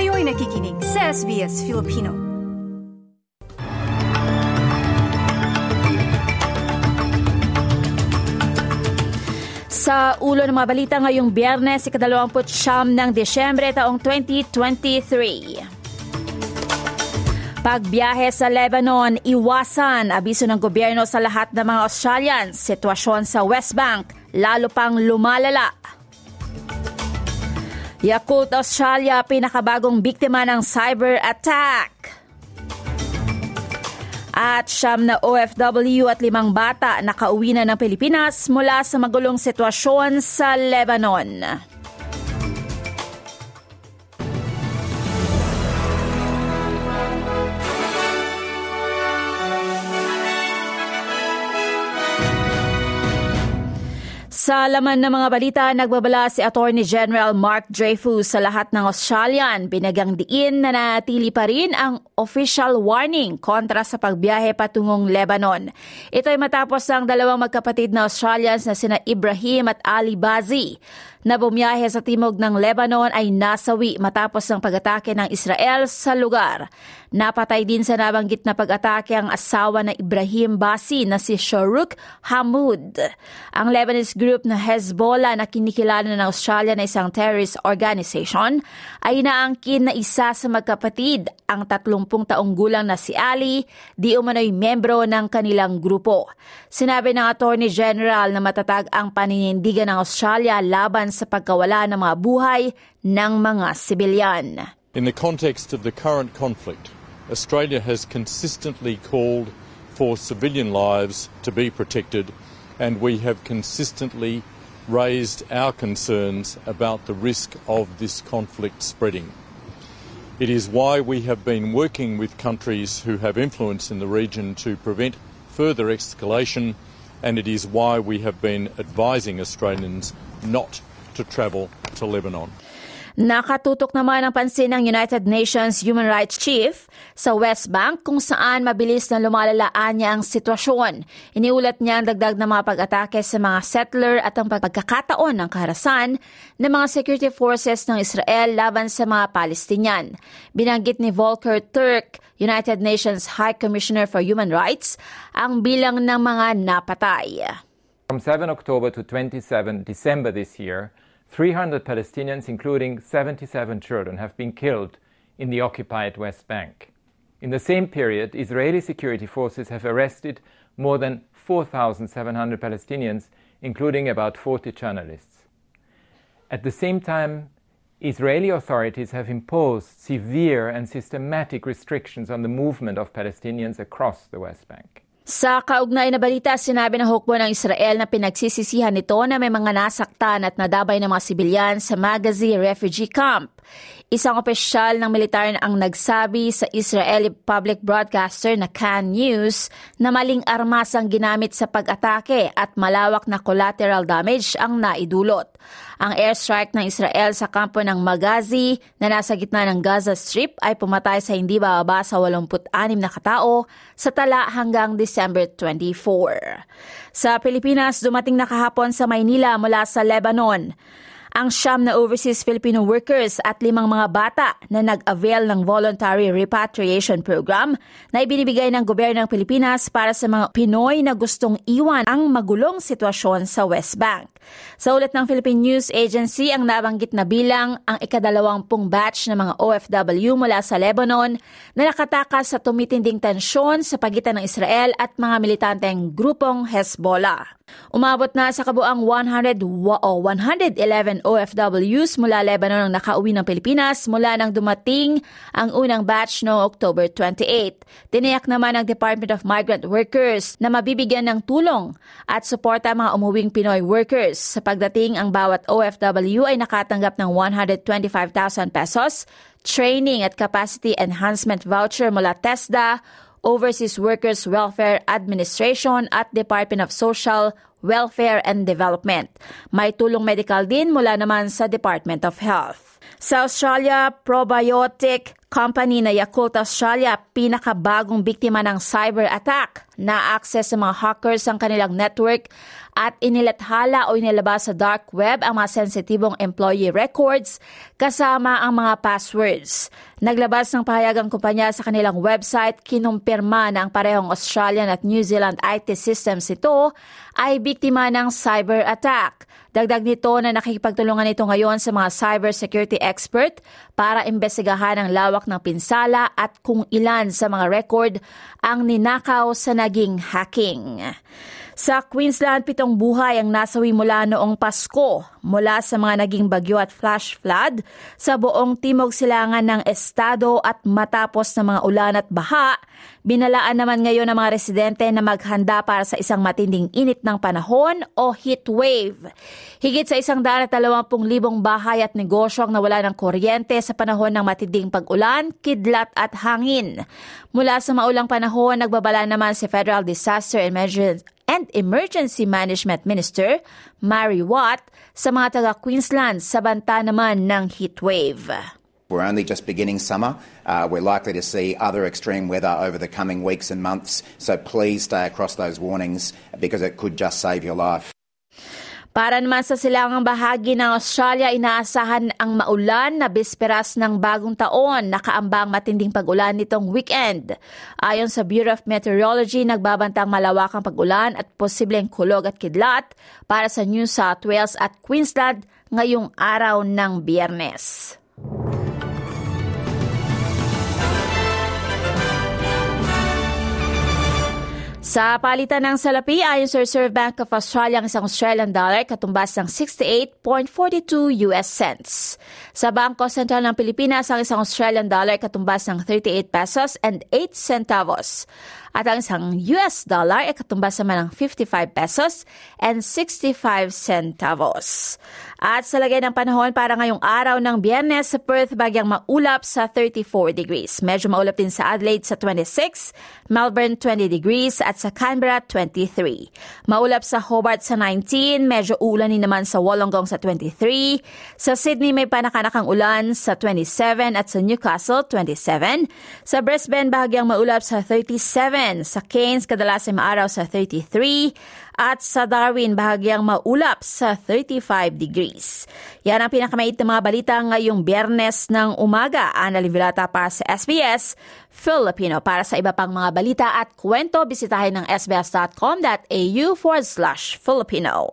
Kayo'y nakikinig sa SBS Filipino. Sa ulo ng mga balita ngayong Biyernes, 29 ng Disyembre, taong 2023. Pagbiyahe sa Lebanon, iwasan. Abiso ng gobyerno sa lahat ng mga Australians. Sitwasyon sa West Bank, lalo pang lumalala. Yakult Australia, pinakabagong biktima ng cyber attack. At 9 na OFW at 5 bata nakauwi na ng Pilipinas mula sa magulong sitwasyon sa Lebanon. Sa laman ng mga balita, nagbabala si Attorney General Mark Dreyfus sa lahat ng Australian. Binagyang diin na natili pa rin ang official warning kontra sa pagbiyahe patungong Lebanon. Ito ay matapos ang dalawang magkapatid na Australians na sina Ibrahim at Ali Bazi na bumiyahe sa timog ng Lebanon ay nasawi matapos ang pag-atake ng Israel sa lugar. Napatay din sa nabanggit na pag-atake ang asawa na Ibrahim Bazi na si Shoruk Hamoud. Ang Lebanese group na Hezbollah na kinikilala ng Australia na isang terrorist organization ay naangkin na isa sa magkapatid, ang 30 taong gulang na si Ali, di umano'y membro ng kanilang grupo. Sinabi ng Attorney General na matatag ang paninindigan ng Australia laban sa pagkawala ng mga buhay ng mga sibilyan. In the context of the current conflict, Australia has consistently called for civilian lives to be protected, and we have consistently raised our concerns about the risk of this conflict spreading. It is why we have been working with countries who have influence in the region to prevent further escalation, and it is why we have been advising Australians not to travel to Lebanon. Nakatutok naman ang pansin ng United Nations Human Rights Chief sa West Bank kung saan mabilis na lumalalaan niya ang sitwasyon. Iniulat niya ang dagdag na mga pag-atake sa mga settler at ang pagkakataon ng kaharasan ng mga security forces ng Israel laban sa mga Palestinian. Binanggit ni Volker Turk, United Nations High Commissioner for Human Rights, ang bilang ng mga napatay. From 7 October to 27 December this year, 300 Palestinians, including 77 children, have been killed in the occupied West Bank. In the same period, Israeli security forces have arrested more than 4,700 Palestinians, including about 40 journalists. At the same time, Israeli authorities have imposed severe and systematic restrictions on the movement of Palestinians across the West Bank. Sa kaugnay na balita, sinabi ng hukbo ng Israel na pinagsisisihan nito na may mga nasaktan at nadabay ng mga sibilyan sa Maghazi refugee camp. Isang opisyal ng militar ang nagsabi sa Israeli public broadcaster na Kan News na maling armas ang ginamit sa pag-atake at malawak na collateral damage ang naidulot. Ang airstrike ng Israel sa kampo ng Maghazi na nasa gitna ng Gaza Strip ay pumatay sa hindi bababa sa 86 na katao sa tala hanggang December 24. Sa Pilipinas, dumating na kahapon sa Maynila mula sa Lebanon ang 9 na overseas Filipino workers at 5 mga bata na nag-avail ng voluntary repatriation program na ibinibigay ng gobyerno ng Pilipinas para sa mga Pinoy na gustong iwan ang magulong sitwasyon sa West Bank. Sa ulat ng Philippine News Agency, ang nabanggit na bilang ang 20 batch ng mga OFW mula sa Lebanon na nakatakas sa tumitinding tensyon sa pagitan ng Israel at mga militanteng grupong Hezbollah. Umabot na sa kabuang 111 OFWs mula Lebanon ang nakauwi ng Pilipinas mula nang dumating ang unang batch noong October 28. Tiniyak naman ng Department of Migrant Workers na mabibigyan ng tulong at suporta mga umuwing Pinoy workers. Sa pagdating, ang bawat OFW ay nakatanggap ng 125,000 pesos, training at capacity enhancement voucher mula TESDA, Overseas Workers Welfare Administration at Department of Social Welfare and Development. May tulong medical din mula naman sa Department of Health. Sa Australia, probiotic company na Yakult Australia, pinakabagong biktima ng cyber attack na-access sa mga hackers ang kanilang network at inilathala o inilabas sa dark web ang mga sensitibong employee records kasama ang mga passwords. Naglabas ng pahayag ang kumpanya sa kanilang website, kinumpirma na ang parehong Australian at New Zealand IT systems ito ay biktima ng cyber attack. Dagdag nito na nakikipagtulungan ito ngayon sa mga cybersecurity expert para imbestigahan ang lawak ng pinsala at kung ilan sa mga record ang ninakaw sa naging hacking. Sa Queensland, 7 buhay ang nasawi mula noong Pasko mula sa mga naging bagyo at flash flood sa buong timog silangan ng estado at matapos ng mga ulan at baha. Binalaan naman ngayon ang mga residente na maghanda para sa isang matinding init ng panahon o heat wave. Higit sa 120,000 bahay at negosyo ang nawala ng kuryente sa panahon ng matinding pag-ulan, kidlat at hangin. Mula sa maulang panahon, nagbabala naman si Federal Disaster and Emergency Management Minister Mary Watt sa mga taga-Queensland sa banta naman ng heatwave. We're only just beginning summer. We're likely to see other extreme weather over the coming weeks and months, so please stay across those warnings because it could just save your life. Para naman sa silangang bahagi ng Australia, inaasahan ang maulan na bisperas ng bagong taon. Nakaambang matinding pag-ulan nitong weekend. Ayon sa Bureau of Meteorology, nagbabantang malawakang pag-ulan at posibleng kulog at kidlat para sa New South Wales at Queensland ngayong araw ng Biyernes. Sa palitan ng salapi, ayon sa Reserve Bank of Australia, ang isang Australian dollar katumbas ng 68.42 US cents. Sa Bangko Sentral ng Pilipinas, ang isang Australian dollar katumbas ng 38 pesos and 8 centavos. At ang isang US dollar ay katumbas naman ng 55 pesos and 65 centavos. At sa lagay ng panahon para ngayong araw ng Biyernes, sa Perth bagyang maulap sa 34 degrees. Medyo maulap din sa Adelaide sa 26, Melbourne 20 degrees at sa Canberra, 23. Maulap sa Hobart sa 19, medyo ulanin naman sa Wollongong sa 23. Sa Sydney may panakanakang ulan sa 27 at sa Newcastle, 27. Sa Brisbane, bahagyang maulap sa 37. Sa Cairns, kadalasan maaraw sa 33. At sa Darwin, bahagyang maulap sa 35 degrees. Yan ang pinakamait na mga balita ngayong Biyernes ng umaga. Ana Livilata para sa SBS Filipino. Para sa iba pang mga balita at kwento, bisitahin ng sbs.com.au/Filipino.